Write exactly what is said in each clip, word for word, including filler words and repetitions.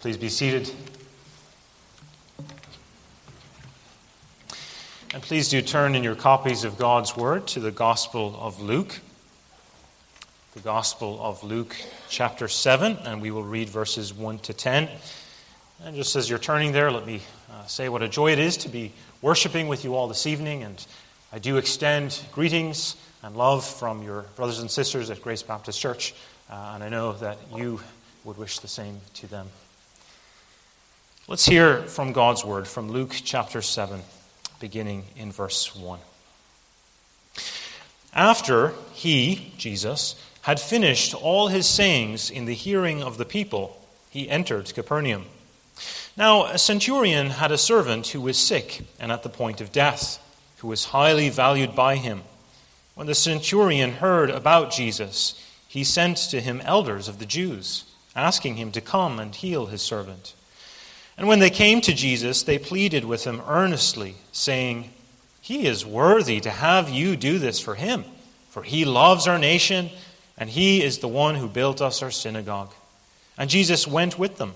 Please be seated. And please do turn in your copies of God's Word to the Gospel of Luke. The Gospel of Luke, chapter seven, and we will read verses one to ten. And just as you're turning there, let me uh, say what a joy it is to be worshiping with you all this evening. And I do extend greetings and love from your brothers and sisters at Grace Baptist Church. Uh, and I know that you would wish the same to them. Let's hear from God's Word, from Luke chapter seven. Beginning in verse one. After he, Jesus, had finished all his sayings in the hearing of the people, he entered Capernaum. Now a centurion had a servant who was sick and at the point of death, who was highly valued by him. When the centurion heard about Jesus, he sent to him elders of the Jews, asking him to come and heal his servant. And when they came to Jesus, they pleaded with him earnestly, saying, "He is worthy to have you do this for him, for he loves our nation, and he is the one who built us our synagogue." And Jesus went with them.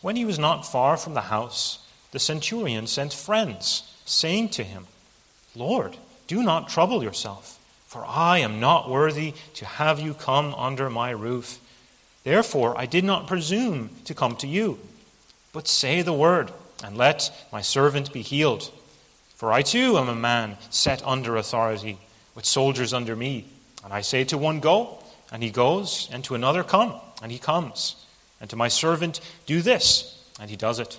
When he was not far from the house, the centurion sent friends, saying to him, "Lord, do not trouble yourself, for I am not worthy to have you come under my roof. Therefore I did not presume to come to you. But say the word, and let my servant be healed. For I too am a man set under authority, with soldiers under me. And I say to one, 'Go,' and he goes, and to another, 'Come,' and he comes. And to my servant, 'Do this,' and he does it."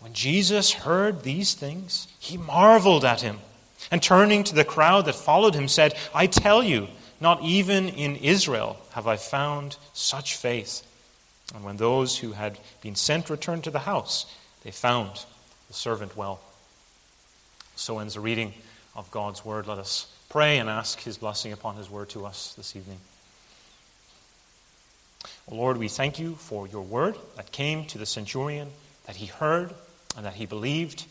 When Jesus heard these things, he marveled at him, and turning to the crowd that followed him, said, "I tell you, not even in Israel have I found such faith." And when those who had been sent returned to the house, they found the servant well. So ends the reading of God's word. Let us pray and ask his blessing upon his word to us this evening. O Lord, we thank you for your word that came to the centurion, that he heard and that he believed,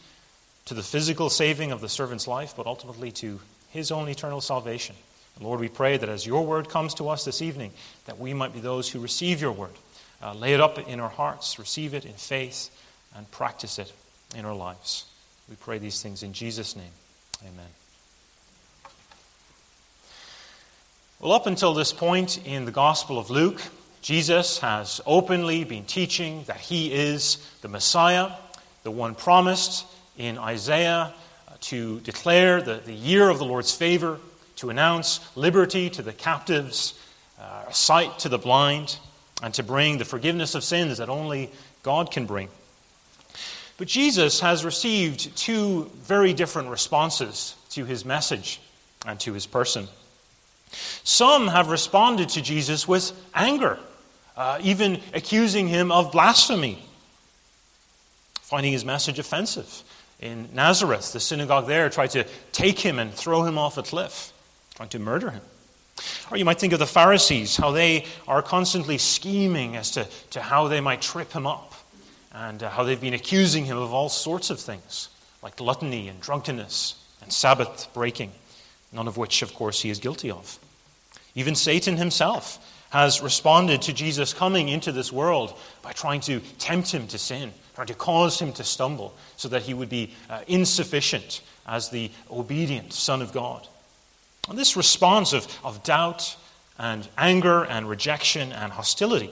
to the physical saving of the servant's life, but ultimately to his own eternal salvation. And Lord, we pray that as your word comes to us this evening, that we might be those who receive your word. Uh, lay it up in our hearts, receive it in faith, and practice it in our lives. We pray these things in Jesus' name. Amen. Well, up until this point in the Gospel of Luke, Jesus has openly been teaching that he is the Messiah, the one promised in Isaiah to declare the, the year of the Lord's favor, to announce liberty to the captives, uh, sight to the blind, and to bring the forgiveness of sins that only God can bring. But Jesus has received two very different responses to his message and to his person. Some have responded to Jesus with anger, uh, even accusing him of blasphemy, finding his message offensive. In Nazareth, the synagogue there tried to take him and throw him off a cliff, trying to murder him. Or you might think of the Pharisees, how they are constantly scheming as to, to how they might trip him up, and uh, how they've been accusing him of all sorts of things, like gluttony and drunkenness and Sabbath breaking, none of which, of course, he is guilty of. Even Satan himself has responded to Jesus coming into this world by trying to tempt him to sin, trying to cause him to stumble, so that he would be uh, insufficient as the obedient Son of God. And this response of, of doubt and anger and rejection and hostility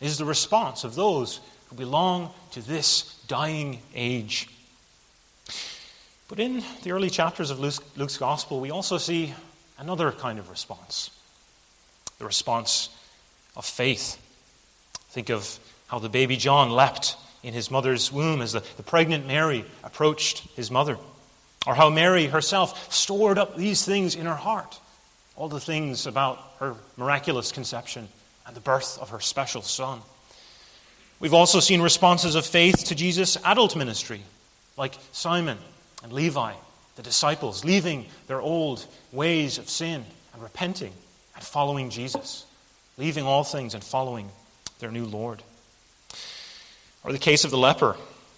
is the response of those who belong to this dying age. But in the early chapters of Luke's, Luke's Gospel, we also see another kind of response, the response of faith. Think of how the baby John leapt in his mother's womb as the, the pregnant Mary approached his mother. Or how Mary herself stored up these things in her heart, all the things about her miraculous conception and the birth of her special son. We've also seen responses of faith to Jesus' adult ministry, like Simon and Levi, the disciples, leaving their old ways of sin and repenting and following Jesus, leaving all things and following their new Lord. Or the case of the leper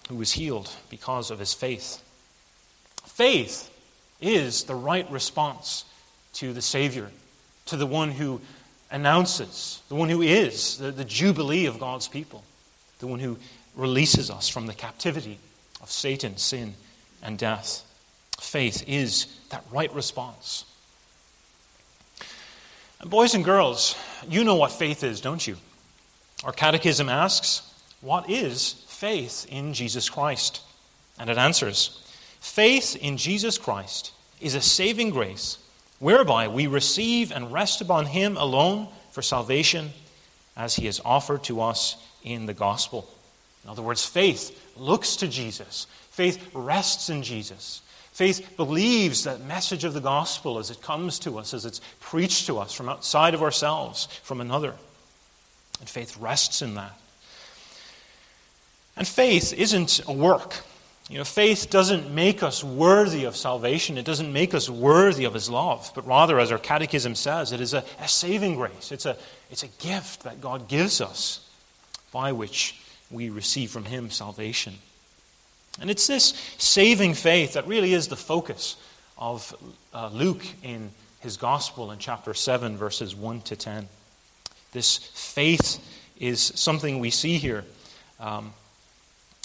who was healed because of his faith. Faith is the right response to the Savior, to the one who announces, the one who is the, the jubilee of God's people, the the one who releases us from the captivity of Satan, sin, and death. Faith is that right response. And boys and girls, you know what faith is, don't you? Our catechism asks, what is faith in Jesus Christ? And it answers, faith in Jesus Christ is a saving grace whereby we receive and rest upon him alone for salvation as he is offered to us in the gospel. In other words, faith looks to Jesus. Faith rests in Jesus. Faith believes that message of the gospel as it comes to us, as it's preached to us from outside of ourselves, from another. And faith rests in that. And faith isn't a work. You know, faith doesn't make us worthy of salvation. It doesn't make us worthy of his love. But rather, as our catechism says, it is a, a saving grace. It's a, it's a gift that God gives us by which we receive from him salvation. And it's this saving faith that really is the focus of uh, Luke in his gospel in chapter seven, verses one to ten. This faith is something we see here, um,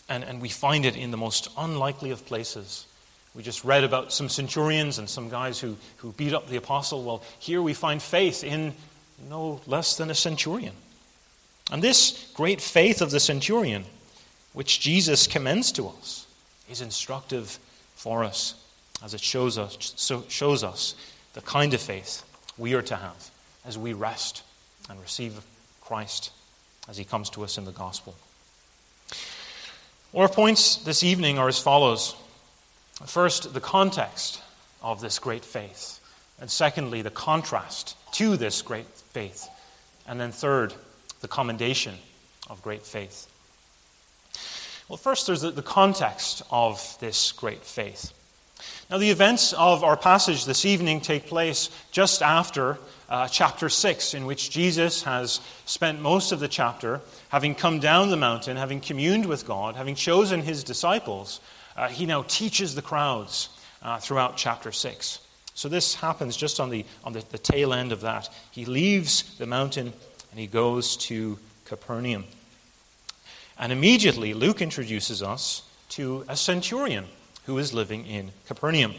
and, and we find it in the most unlikely of places. We just read about some centurions and some guys who, who beat up the apostle. Well, here we find faith in no less than a centurion. And this great faith of the centurion, which Jesus commends to us, is instructive for us as it shows us, so shows us the kind of faith we are to have as we rest and receive Christ as he comes to us in the gospel. Well, our points this evening are as follows. First, the context of this great faith. And secondly, the contrast to this great faith. And then third, the commendation of great faith. Well, first, there's the context of this great faith. Now, the events of our passage this evening take place just after uh, chapter six, in which Jesus has spent most of the chapter having come down the mountain, having communed with God, having chosen his disciples. Uh, he now teaches the crowds uh, throughout chapter six. So this happens just on the on the, the tail end of that. He leaves the mountain and he goes to Capernaum. And immediately, Luke introduces us to a centurion who is living in Capernaum.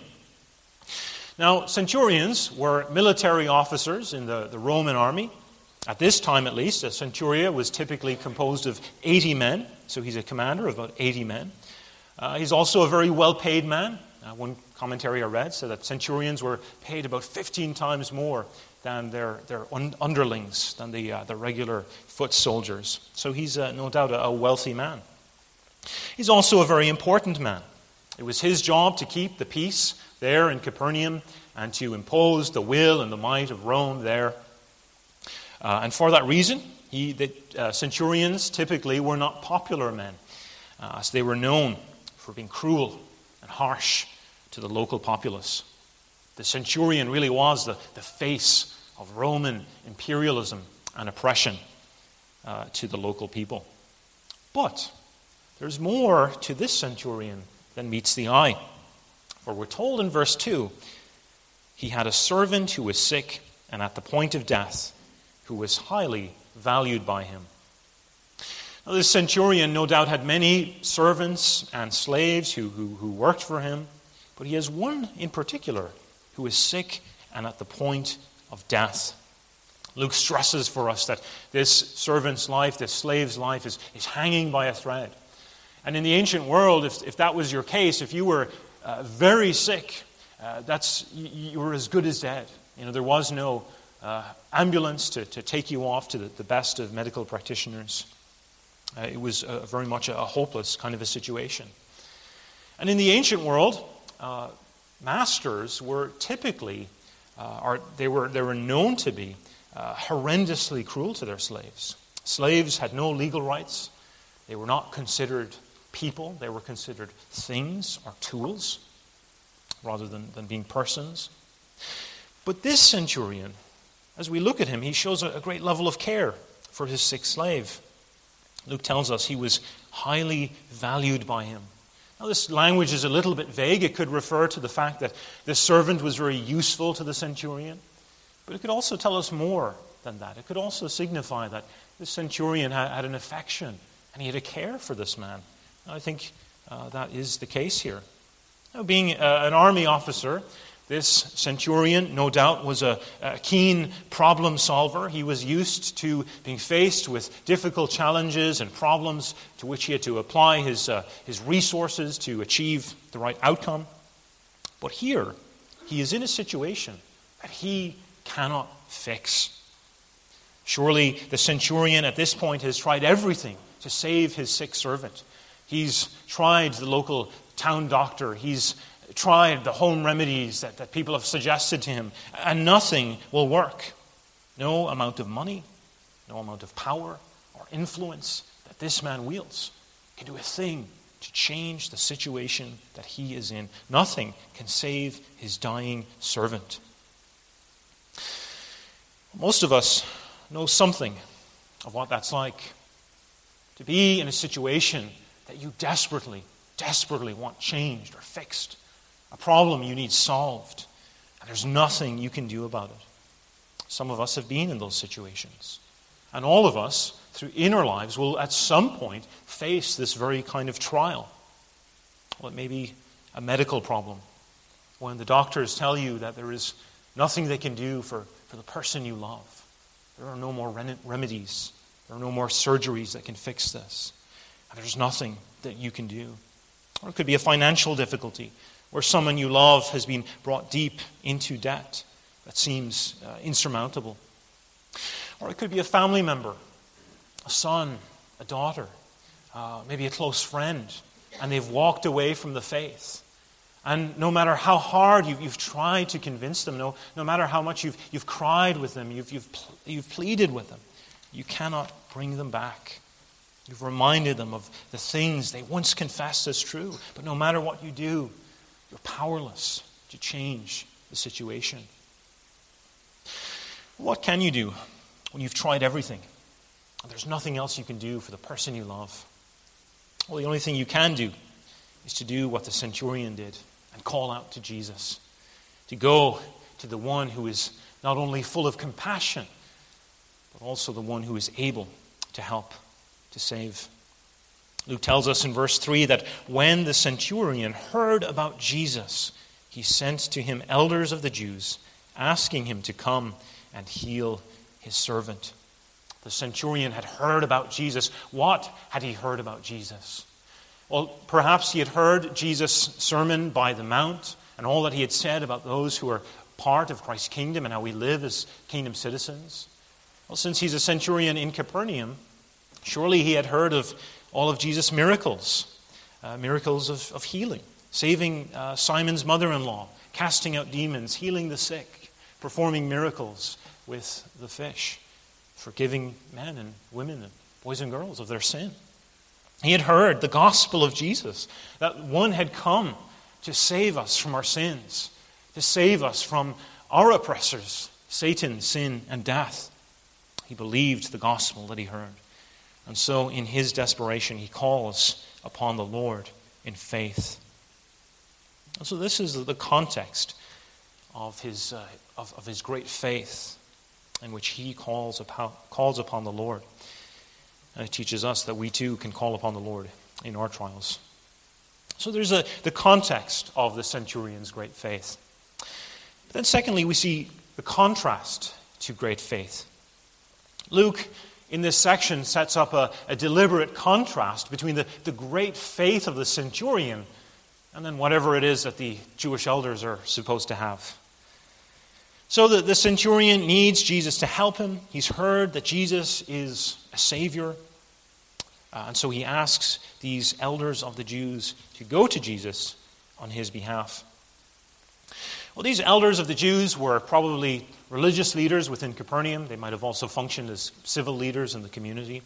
Now, centurions were military officers in the, the Roman army. At this time, at least, a centurion was typically composed of eighty men. So he's a commander of about eighty men. Uh, he's also a very well-paid man. Uh, one commentary I read said that centurions were paid about fifteen times more than their, their underlings, than the, uh, the regular foot soldiers. So he's uh, no doubt a, a wealthy man. He's also a very important man. It was his job to keep the peace there in Capernaum and to impose the will and the might of Rome there. Uh, and for that reason, he, the uh, centurions typically were not popular men, uh, so they were known for being cruel and harsh to the local populace. The centurion really was the, the face of Roman imperialism and oppression uh, to the local people. But there's more to this centurion than meets the eye. For we're told in verse two, he had a servant who was sick and at the point of death, who was highly valued by him. Now, this centurion no doubt had many servants and slaves who, who, who worked for him, but he has one in particular who is sick and at the point of death. Luke stresses for us that this servant's life, this slave's life, is, is hanging by a thread. And in the ancient world, if, if that was your case, if you were uh, very sick, uh, that's you, you were as good as dead. You know, there was no uh, ambulance to, to take you off to the, the best of medical practitioners. Uh, it was uh, very much a, a hopeless kind of a situation. And in the ancient world, uh, masters were typically, uh, or they were they were known to be uh, horrendously cruel to their slaves. Slaves had no legal rights. They were not considered people. They were considered things or tools rather than, than being persons. But this centurion, as we look at him, he shows a, a great level of care for his sick slave. Luke tells us he was highly valued by him. Now, this language is a little bit vague. It could refer to the fact that this servant was very useful to the centurion. But it could also tell us more than that. It could also signify that the centurion had an affection and he had a care for this man. I think uh, that is the case here. Now, being uh, an army officer, this centurion, no doubt, was a, a keen problem solver. He was used to being faced with difficult challenges and problems to which he had to apply his, uh, his resources to achieve the right outcome. But here, he is in a situation that he cannot fix. Surely the centurion at this point has tried everything to save his sick servant. He's tried the local town doctor. He's tried the home remedies that, that people have suggested to him, and nothing will work. No amount of money, no amount of power or influence that this man wields can do a thing to change the situation that he is in. Nothing can save his dying servant. Most of us know something of what that's like. To be in a situation that you desperately, desperately want changed or fixed. A problem you need solved, and there's nothing you can do about it. Some of us have been in those situations. And all of us, through inner lives, will at some point face this very kind of trial. Well, it may be a medical problem, when the doctors tell you that there is nothing they can do for, for the person you love. There are no more rem- remedies. There are no more surgeries that can fix this. And there's nothing that you can do. Or it could be a financial difficulty, where someone you love has been brought deep into debt that seems uh, insurmountable. Or it could be a family member, a son, a daughter, uh, maybe a close friend, and they've walked away from the faith. And no matter how hard you've, you've tried to convince them, no, no matter how much you've, you've cried with them, you've, you've, pl- you've pleaded with them, you cannot bring them back. You've reminded them of the things they once confessed as true, but no matter what you do, you're powerless to change the situation. What can you do when you've tried everything and there's nothing else you can do for the person you love? Well, the only thing you can do is to do what the centurion did and call out to Jesus, to go to the one who is not only full of compassion, but also the one who is able to help, to save. Luke tells us in verse three that when the centurion heard about Jesus, he sent to him elders of the Jews, asking him to come and heal his servant. The centurion had heard about Jesus. What had he heard about Jesus? Well, perhaps he had heard Jesus' sermon by the mount and all that he had said about those who are part of Christ's kingdom and how we live as kingdom citizens. Well, since he's a centurion in Capernaum, surely he had heard of all of Jesus' miracles, uh, miracles of, of healing, saving uh, Simon's mother-in-law, casting out demons, healing the sick, performing miracles with the fish, forgiving men and women and boys and girls of their sin. He had heard the gospel of Jesus, that one had come to save us from our sins, to save us from our oppressors, Satan, sin, and death. He believed the gospel that he heard. And so, in his desperation, he calls upon the Lord in faith. And so, this is the context of his uh, of, of his great faith, in which he calls upon, calls upon the Lord. And it teaches us that we too can call upon the Lord in our trials. So, there's a, the context of the centurion's great faith. But then, secondly, we see the contrast to great faith. Luke, in this section, sets up a, a deliberate contrast between the, the great faith of the centurion and then whatever it is that the Jewish elders are supposed to have. So the, the centurion needs Jesus to help him. He's heard that Jesus is a savior. Uh, and so he asks these elders of the Jews to go to Jesus on his behalf. Well, these elders of the Jews were probably religious leaders within Capernaum. They might have also functioned as civil leaders in the community.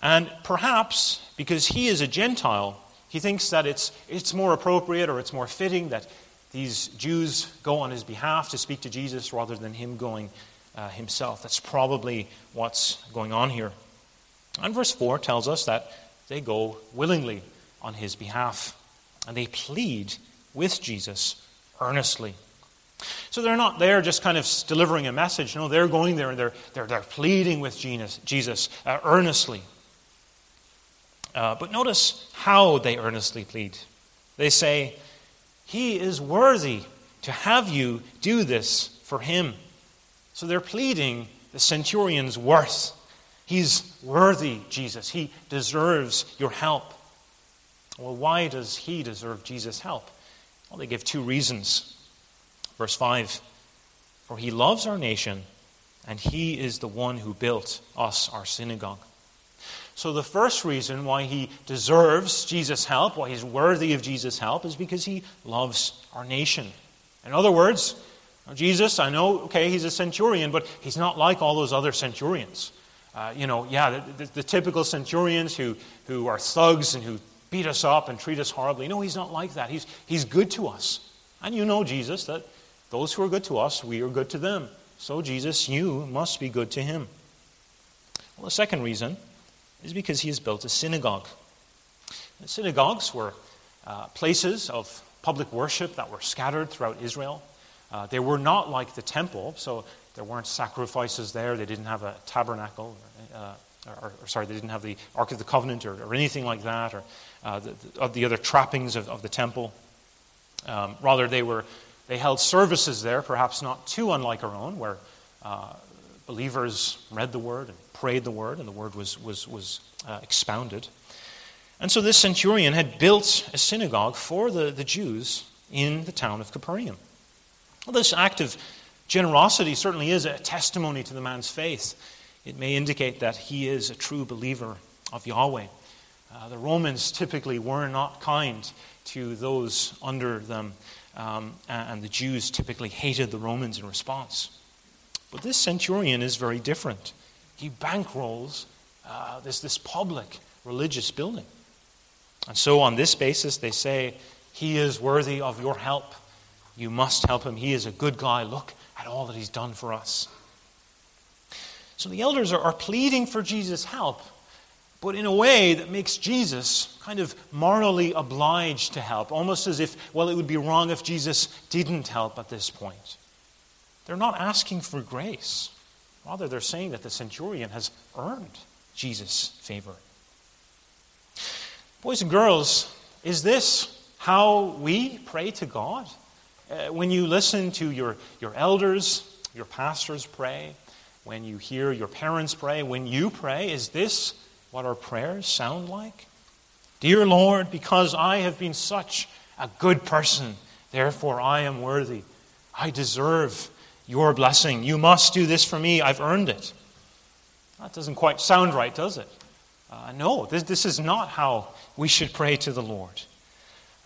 And perhaps, because he is a Gentile, he thinks that it's it's more appropriate or it's more fitting that these Jews go on his behalf to speak to Jesus rather than him going uh, himself. That's probably what's going on here. And verse four tells us that they go willingly on his behalf. And they plead with Jesus earnestly. So they're not there just kind of delivering a message. No, they're going there and they're, they're, they're pleading with Jesus, Jesus uh, earnestly. Uh, but notice how they earnestly plead. They say, "He is worthy to have you do this for him." So they're pleading the centurion's worth. He's worthy, Jesus. He deserves your help. Well, why does he deserve Jesus' help? Well, they give two reasons. Verse five, "For he loves our nation, and he is the one who built us our synagogue." So the first reason why he deserves Jesus' help, why he's worthy of Jesus' help, is because he loves our nation. In other words, Jesus, I know, okay, he's a centurion, but he's not like all those other centurions. Uh, you know, yeah, the, the, the typical centurions who, who are thugs and who beat us up and treat us horribly. No, he's not like that. He's, he's good to us. And you know, Jesus, that those who are good to us, we are good to them. So, Jesus, you must be good to him. Well, the second reason is because he has built a synagogue. The synagogues were uh, places of public worship that were scattered throughout Israel. Uh, they were not like the temple, so there weren't sacrifices there. They didn't have a tabernacle, uh, or, or sorry, they didn't have the Ark of the Covenant or, or anything like that, or uh, the, the, the other trappings of, of the temple. Um, rather, they were they held services there, perhaps not too unlike our own, where uh, believers read the word and prayed the word, and the word was was was uh, expounded. And so this centurion had built a synagogue for the, the Jews in the town of Capernaum. Well, this act of generosity certainly is a testimony to the man's faith. It may indicate that he is a true believer of Yahweh. Uh, the Romans typically were not kind to those under them, um, and the Jews typically hated the Romans in response. But this centurion is very different. He bankrolls uh, this, this public religious building. And so on this basis, they say, he is worthy of your help. You must help him. He is a good guy. Look at all that he's done for us. So the elders are, are pleading for Jesus' help, but in a way that makes Jesus kind of morally obliged to help, almost as if, well, it would be wrong if Jesus didn't help at this point. They're not asking for grace. Rather, they're saying that the centurion has earned Jesus' favor. Boys and girls, is this how we pray to God? Uh, when you listen to your, your elders, your pastors pray, when you hear your parents pray, when you pray, is this what our prayers sound like? Dear Lord, because I have been such a good person, therefore I am worthy. I deserve your blessing. You must do this for me. I've earned it. That doesn't quite sound right, does it? Uh, no, this, this is not how we should pray to the Lord.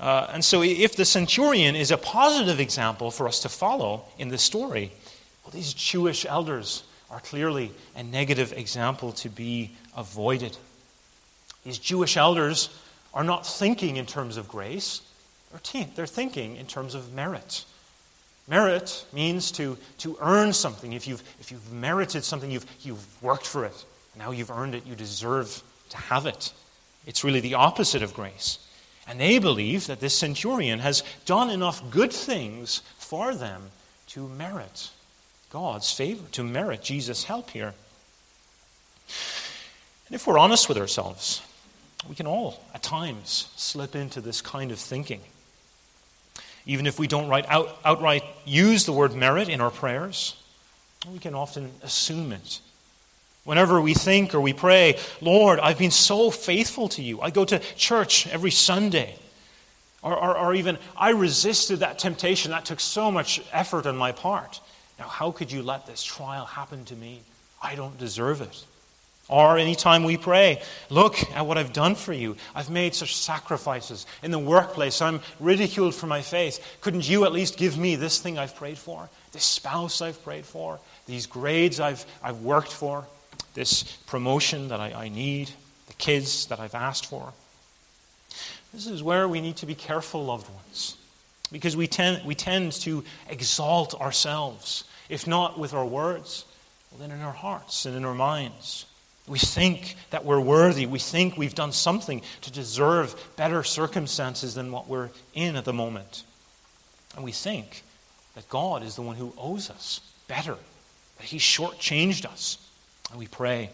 Uh, and so if the centurion is a positive example for us to follow in this story, well, these Jewish elders are clearly a negative example to be avoided. These Jewish elders are not thinking in terms of grace. They're thinking in terms of merit. Merit means to, to earn something. If you've, if you've merited something, you've, you've worked for it. Now you've earned it. You deserve to have it. It's really the opposite of grace. And they believe that this centurion has done enough good things for them to merit God's favor, to merit Jesus' help here. And if we're honest with ourselves, we can all, at times, slip into this kind of thinking. Even if we don't right out, outright use the word merit in our prayers, we can often assume it. Whenever we think or we pray, Lord, I've been so faithful to you. I go to church every Sunday. Or, or, or even, I resisted that temptation. That took so much effort on my part. Now, how could you let this trial happen to me? I don't deserve it. Or anytime we pray, look at what I've done for you. I've made such sacrifices. In the workplace, I'm ridiculed for my faith. Couldn't you at least give me this thing I've prayed for? This spouse I've prayed for? These grades I've, I've worked for? This promotion that I, I need, the kids that I've asked for. This is where we need to be careful, loved ones, because we tend, we tend to exalt ourselves, if not with our words, well, then in our hearts and in our minds. We think that we're worthy. We think we've done something to deserve better circumstances than what we're in at the moment. And we think that God is the one who owes us better, that he shortchanged us. And we pray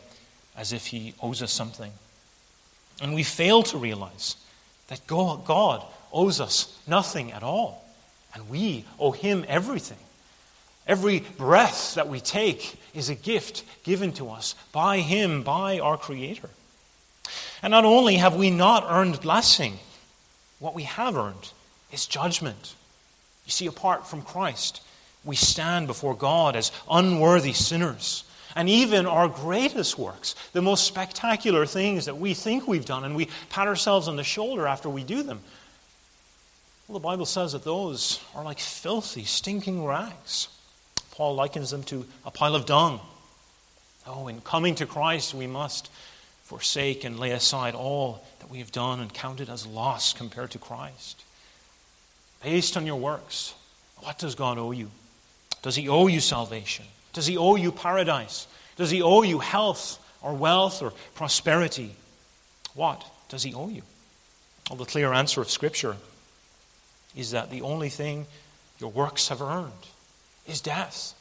as if he owes us something. And we fail to realize that God owes us nothing at all. And we owe him everything. Every breath that we take is a gift given to us by him, by our Creator. And not only have we not earned blessing, what we have earned is judgment. You see, apart from Christ, we stand before God as unworthy sinners. And even our greatest works, the most spectacular things that we think we've done, and we pat ourselves on the shoulder after we do them, well, the Bible says that those are like filthy, stinking rags. Paul likens them to a pile of dung. Oh, in coming to Christ, we must forsake and lay aside all that we have done and count it as loss compared to Christ. Based on your works, what does God owe you? Does he owe you salvation? Does he owe you paradise? Does he owe you health or wealth or prosperity? What does he owe you? Well, the clear answer of Scripture is that the only thing your works have earned is death.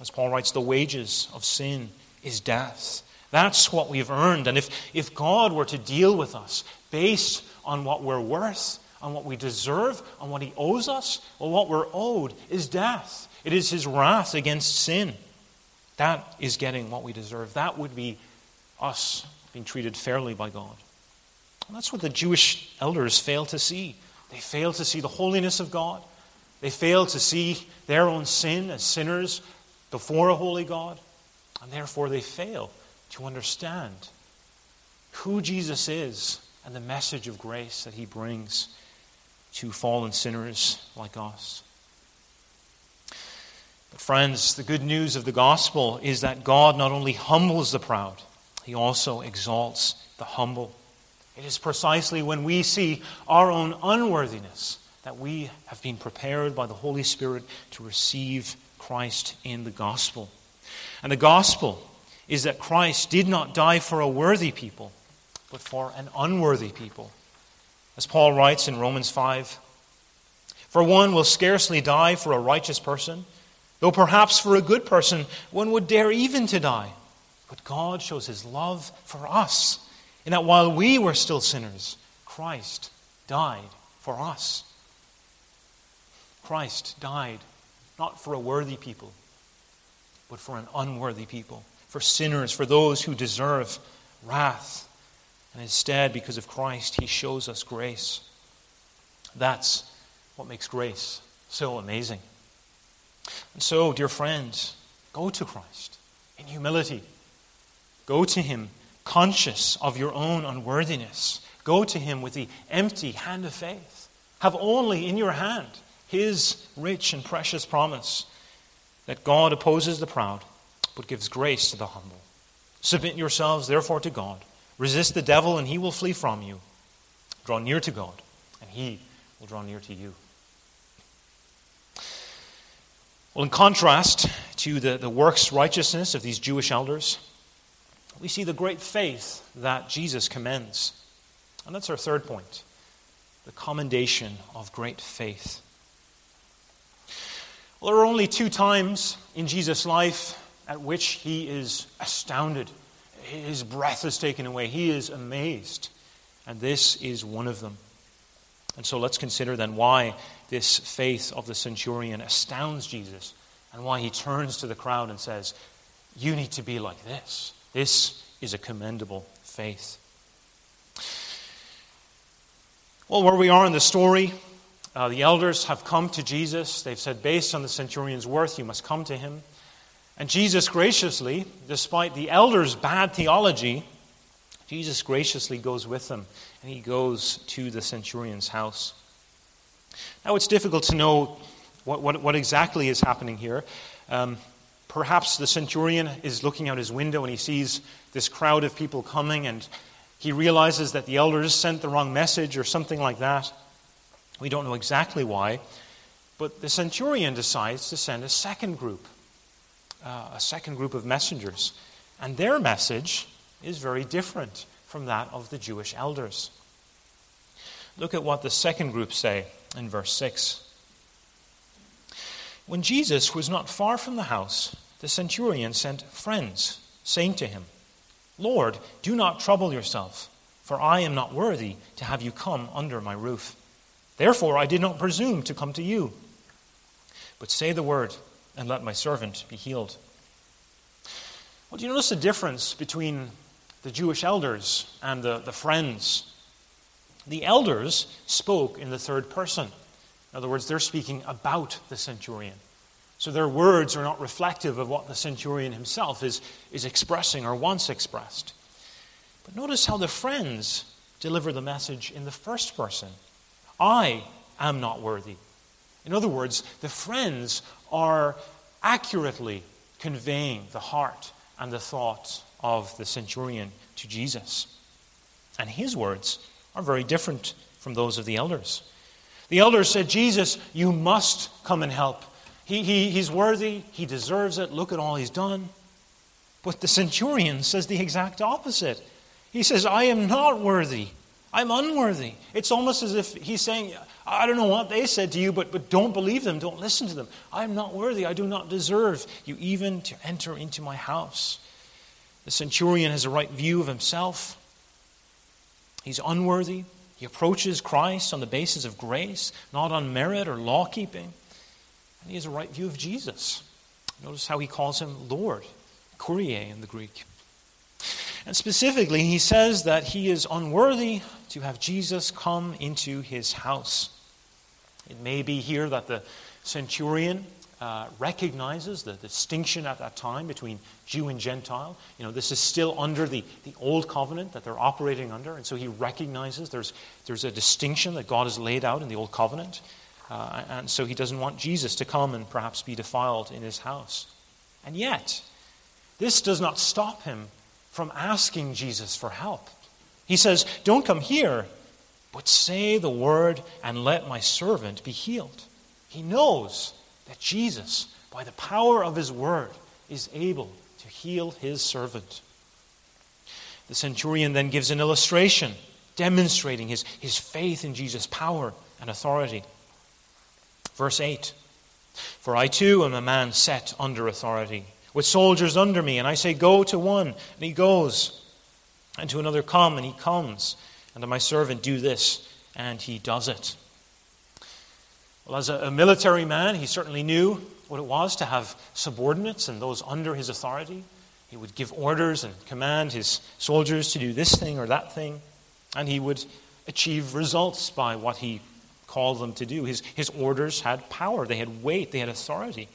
As Paul writes, the wages of sin is death. That's what we've earned. And if, if God were to deal with us based on what we're worth, on what we deserve, on what he owes us, well, what we're owed is death. It is his wrath against sin. That is getting what we deserve. That would be us being treated fairly by God. And that's what the Jewish elders fail to see. They fail to see the holiness of God. They fail to see their own sin as sinners before a holy God. And therefore they fail to understand who Jesus is and the message of grace that he brings to fallen sinners like us. But friends, the good news of the gospel is that God not only humbles the proud, he also exalts the humble. It is precisely when we see our own unworthiness that we have been prepared by the Holy Spirit to receive Christ in the gospel. And the gospel is that Christ did not die for a worthy people, but for an unworthy people. As Paul writes in Romans five, "For one will scarcely die for a righteous person, though perhaps for a good person one would dare even to die. But God shows his love for us, in that while we were still sinners, Christ died for us." Christ died not for a worthy people, but for an unworthy people, for sinners, for those who deserve wrath. And instead, because of Christ, he shows us grace. That's what makes grace so amazing. And so, dear friends, go to Christ in humility. Go to him conscious of your own unworthiness. Go to him with the empty hand of faith. Have only in your hand his rich and precious promise that God opposes the proud but gives grace to the humble. Submit yourselves, therefore, to God. Resist the devil, and he will flee from you. Draw near to God, and he will draw near to you. Well, in contrast to the, the works righteousness of these Jewish elders, we see the great faith that Jesus commends. And that's our third point, the commendation of great faith. Well, there are only two times in Jesus' life at which he is astounded. His breath is taken away. He is amazed. And this is one of them. And so let's consider then why this faith of the centurion astounds Jesus and why he turns to the crowd and says, "You need to be like this. This is a commendable faith." Well, where we are in the story, uh, the elders have come to Jesus. They've said, based on the centurion's worth, you must come to him. And Jesus graciously, despite the elders' bad theology, Jesus graciously goes with them, and he goes to the centurion's house. Now, it's difficult to know what, what, what exactly is happening here. Um, perhaps the centurion is looking out his window, and he sees this crowd of people coming, and he realizes that the elders sent the wrong message or something like that. We don't know exactly why, but the centurion decides to send a second group. Uh, a second group of messengers. And their message is very different from that of the Jewish elders. Look at what the second group say in verse six. "When Jesus was not far from the house, the centurion sent friends, saying to him, 'Lord, do not trouble yourself, for I am not worthy to have you come under my roof. Therefore I did not presume to come to you. But say the word, and let my servant be healed." Well, do you notice the difference between the Jewish elders and the, the friends? The elders spoke in the third person. In other words, they're speaking about the centurion. So their words are not reflective of what the centurion himself is, is expressing or once expressed. But notice how the friends deliver the message in the first person. I am not worthy. In other words, the friends are accurately conveying the heart and the thoughts of the centurion to Jesus. And his words are very different from those of the elders. The elders said, "Jesus, you must come and help. He, he, he's worthy. He deserves it. Look at all he's done." But the centurion says the exact opposite. He says, "I am not worthy. I'm unworthy." It's almost as if he's saying, I don't know what they said to you, but, but don't believe them. Don't listen to them. I'm not worthy. I do not deserve you even to enter into my house. The centurion has a right view of himself. He's unworthy. He approaches Christ on the basis of grace, not on merit or law-keeping. And he has a right view of Jesus. Notice how he calls him Lord, Kyrie in the Greek. And specifically, he says that he is unworthy to have Jesus come into his house. It may be here that the centurion uh, recognizes the distinction at that time between Jew and Gentile. You know, this is still under the, the old covenant that they're operating under, and so he recognizes there's, there's a distinction that God has laid out in the old covenant, uh, and so he doesn't want Jesus to come and perhaps be defiled in his house. And yet, this does not stop him from asking Jesus for help. He says, "Don't come here, but say the word and let my servant be healed." He knows that Jesus, by the power of his word, is able to heal his servant. The centurion then gives an illustration demonstrating his, his faith in Jesus' power and authority. Verse eight, "For I too am a man set under authority, with soldiers under me, and I say, go to one, and he goes, and to another, come, and he comes, and to my servant, do this, and he does it." Well, as a, a military man, he certainly knew what it was to have subordinates and those under his authority. He would give orders and command his soldiers to do this thing or that thing, and he would achieve results by what he called them to do. His, his orders had power, they had weight, they had authority.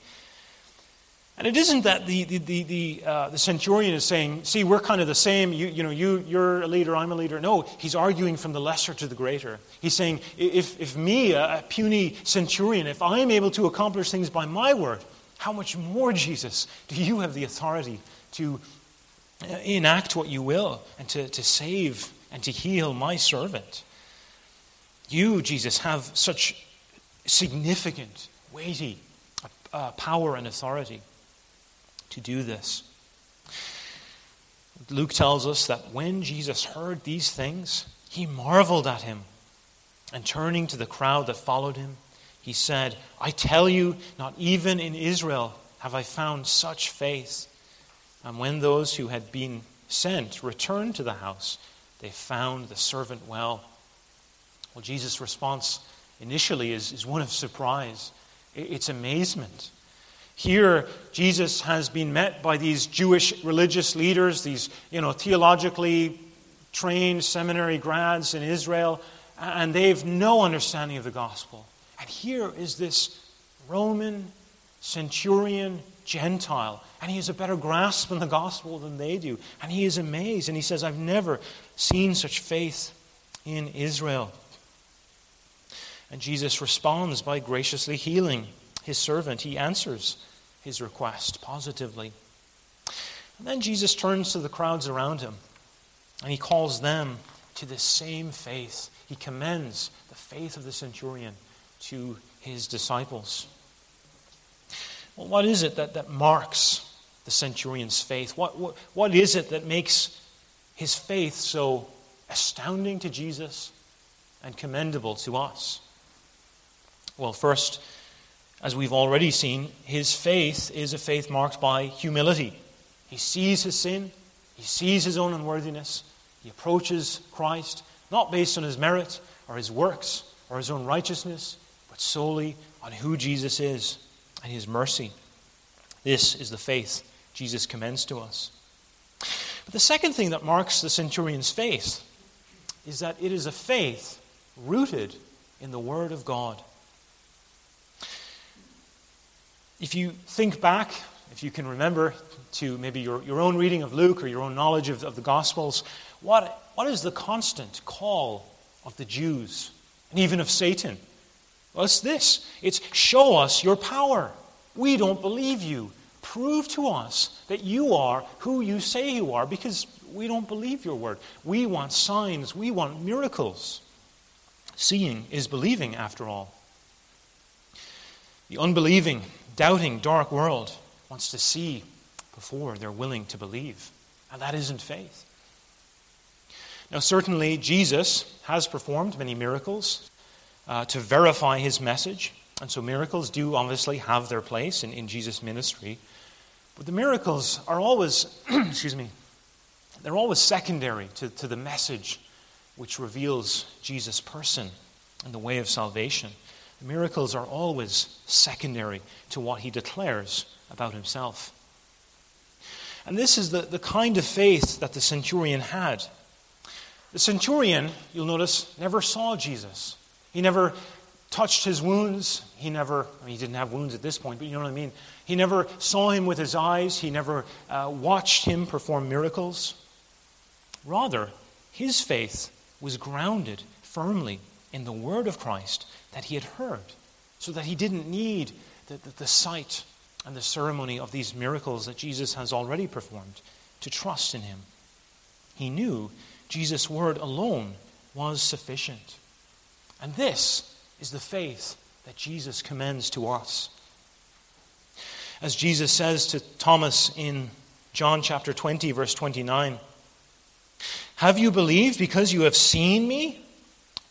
And it isn't that the the the the, uh, the centurion is saying, "See, we're kind of the same. You you know you you're a leader, I'm a leader." No, he's arguing from the lesser to the greater. He's saying, if if me, a, a puny centurion, if I'm able to accomplish things by my word, how much more, Jesus, do you have the authority to enact what you will and to, to save and to heal my servant? You, Jesus, have such significant, weighty uh, power and authority to do this. Luke tells us that when Jesus heard these things, he marveled at him. And turning to the crowd that followed him, he said, "I tell you, not even in Israel have I found such faith." And when those who had been sent returned to the house, they found the servant well. Well, Jesus' response initially is, is one of surprise. It's amazement. Here, Jesus has been met by these Jewish religious leaders, these, you know, theologically trained seminary grads in Israel, and they have no understanding of the gospel. And here is this Roman centurion Gentile, and he has a better grasp on the gospel than they do. And he is amazed, and he says, "I've never seen such faith in Israel." And Jesus responds by graciously healing his servant. He answers his request positively. And then Jesus turns to the crowds around him, and he calls them to the same faith. He commends the faith of the centurion to his disciples. Well, what is it that, that marks the centurion's faith? What, what, what is it that makes his faith so astounding to Jesus and commendable to us? Well, first, as we've already seen, his faith is a faith marked by humility. He sees his sin, he sees his own unworthiness, He approaches Christ not based on his merit or his works or his own righteousness, but solely on who Jesus is and his mercy. This is the faith Jesus commends to us. But the second thing that marks the centurion's faith is that it is a faith rooted in the Word of God. If you think back, if you can remember, to maybe your, your own reading of Luke or your own knowledge of, of the Gospels, what what is the constant call of the Jews and even of Satan? Well, it's this. It's, show us your power. We don't believe you. Prove to us that you are who you say you are, because we don't believe your word. We want signs. We want miracles. Seeing is believing, after all. The unbelieving, doubting, dark world wants to see before they're willing to believe. And that isn't faith. Now, certainly, Jesus has performed many miracles uh, to verify his message. And so miracles do obviously have their place in, in Jesus' ministry. But the miracles are always, excuse me, they're always secondary to, to the message which reveals Jesus' person and the way of salvation. The miracles are always secondary to what he declares about himself. And this is the, the kind of faith that the centurion had. The centurion, you'll notice, never saw Jesus. He never touched his wounds. He never, I mean, he didn't have wounds at this point, but you know what I mean. He never saw him with his eyes. He never uh, watched him perform miracles. Rather, his faith was grounded firmly in the word of Christ that he had heard, so that he didn't need the, the, the sight and the ceremony of these miracles that Jesus has already performed to trust in him. He knew Jesus' word alone was sufficient. And this is the faith that Jesus commends to us. As Jesus says to Thomas in John chapter twenty, verse twenty-nine, "Have you believed because you have seen me?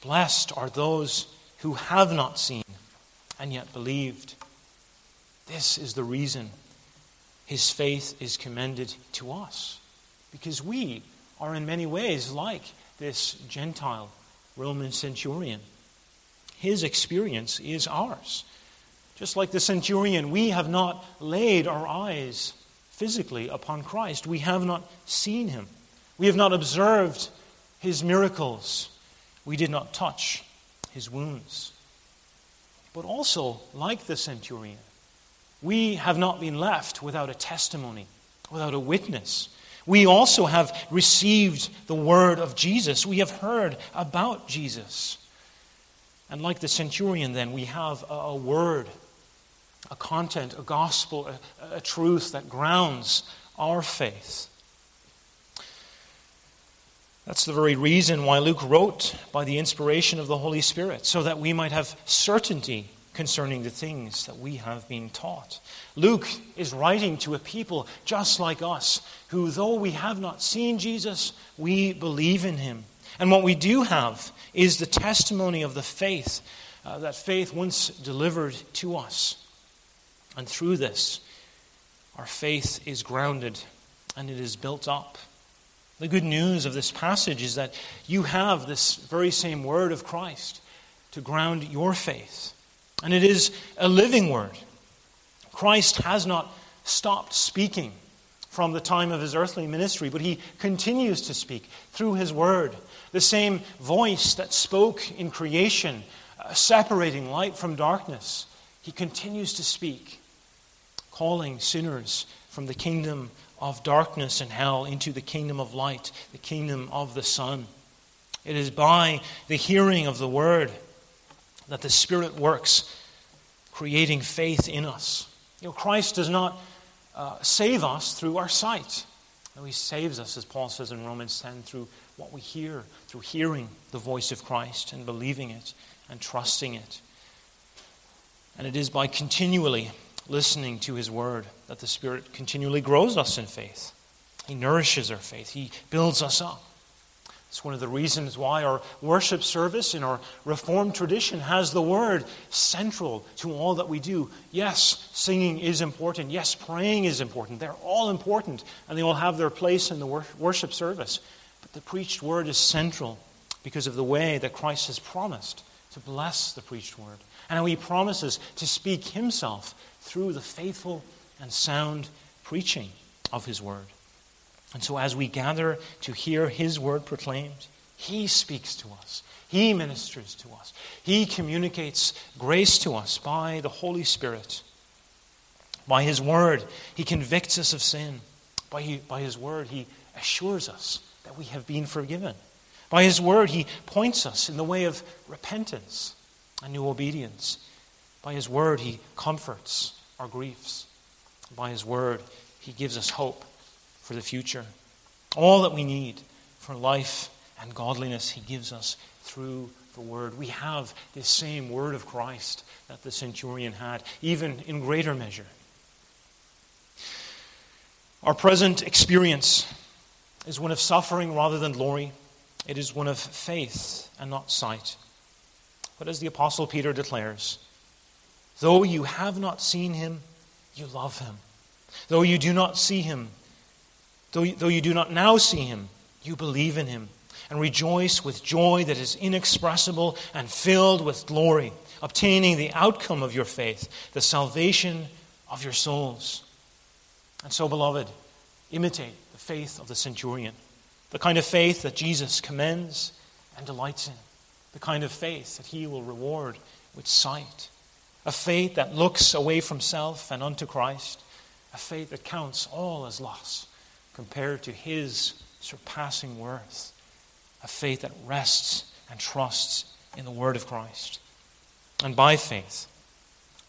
Blessed are those who have not seen and yet believed." This is the reason his faith is commended to us, because we are in many ways like this Gentile Roman centurion. His experience is ours. Just like the centurion, we have not laid our eyes physically upon Christ. We have not seen him. We have not observed his miracles. We did not touch his wounds. But also, like the centurion, we have not been left without a testimony, without a witness. We also have received the word of Jesus. We have heard about Jesus. And like the centurion, then, we have a, a word, a content, a gospel, a, a truth that grounds our faith. That's the very reason why Luke wrote by the inspiration of the Holy Spirit, so that we might have certainty concerning the things that we have been taught. Luke is writing to a people just like us, who, though we have not seen Jesus, we believe in him. And what we do have is the testimony of the faith, uh, that faith once delivered to us. And through this, our faith is grounded and it is built up. The good news of this passage is that you have this very same word of Christ to ground your faith. And it is a living word. Christ has not stopped speaking from the time of his earthly ministry, but he continues to speak through his word. The same voice that spoke in creation, uh, separating light from darkness, he continues to speak, calling sinners from the kingdom of darkness and hell into the kingdom of light, the kingdom of the Son. It is by the hearing of the word that the Spirit works, creating faith in us. You know, Christ does not uh, save us through our sight. No, he saves us, as Paul says in Romans ten, through what we hear, through hearing the voice of Christ and believing it and trusting it. And it is by continually listening to his word that the Spirit continually grows us in faith. He nourishes our faith. He builds us up. It's one of the reasons why our worship service in our Reformed tradition has the word central to all that we do. Yes, singing is important. Yes, praying is important. They're all important, and they all have their place in the worship service. But the preached word is central because of the way that Christ has promised to bless the preached word, and how he promises to speak himself through the faithful and sound preaching of his word. And so as we gather to hear his word proclaimed, he speaks to us, he ministers to us, he communicates grace to us by the Holy Spirit. By his word, he convicts us of sin. By, he, by his word, he assures us that we have been forgiven. By his word, he points us in the way of repentance and new obedience. By his word, he comforts our griefs. By his word, he gives us hope for the future. All that we need for life and godliness, he gives us through the word. We have this same word of Christ that the centurion had, even in greater measure. Our present experience is one of suffering rather than glory. It is one of faith and not sight. But as the Apostle Peter declares, though you have not seen him, you love him. Though you do not see him, though you, though you do not now see him, you believe in him and rejoice with joy that is inexpressible and filled with glory, obtaining the outcome of your faith, the salvation of your souls. And so, beloved, imitate the faith of the centurion, the kind of faith that Jesus commends and delights in, the kind of faith that he will reward with sight, a faith that looks away from self and unto Christ, a faith that counts all as loss compared to his surpassing worth, a faith that rests and trusts in the word of Christ. And by faith,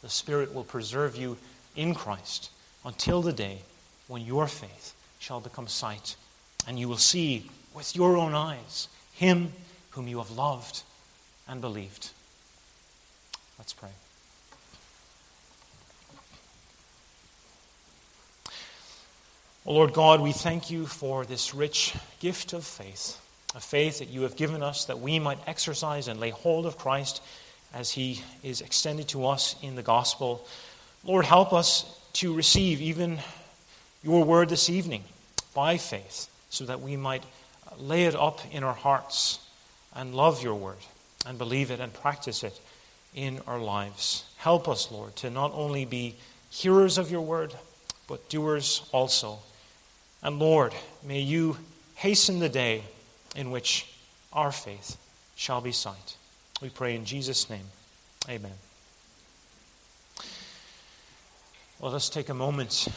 the Spirit will preserve you in Christ until the day when your faith shall become sight, and you will see with your own eyes him whom you have loved and believed. Let's pray. O Lord God, we thank you for this rich gift of faith, a faith that you have given us that we might exercise and lay hold of Christ as he is extended to us in the gospel. Lord, help us to receive even your word this evening by faith, so that we might lay it up in our hearts and love your word and believe it and practice it in our lives. Help us, Lord, to not only be hearers of your word, but doers also. And Lord, may you hasten the day in which our faith shall be sight. We pray in Jesus' name. Amen. Well, let us take a moment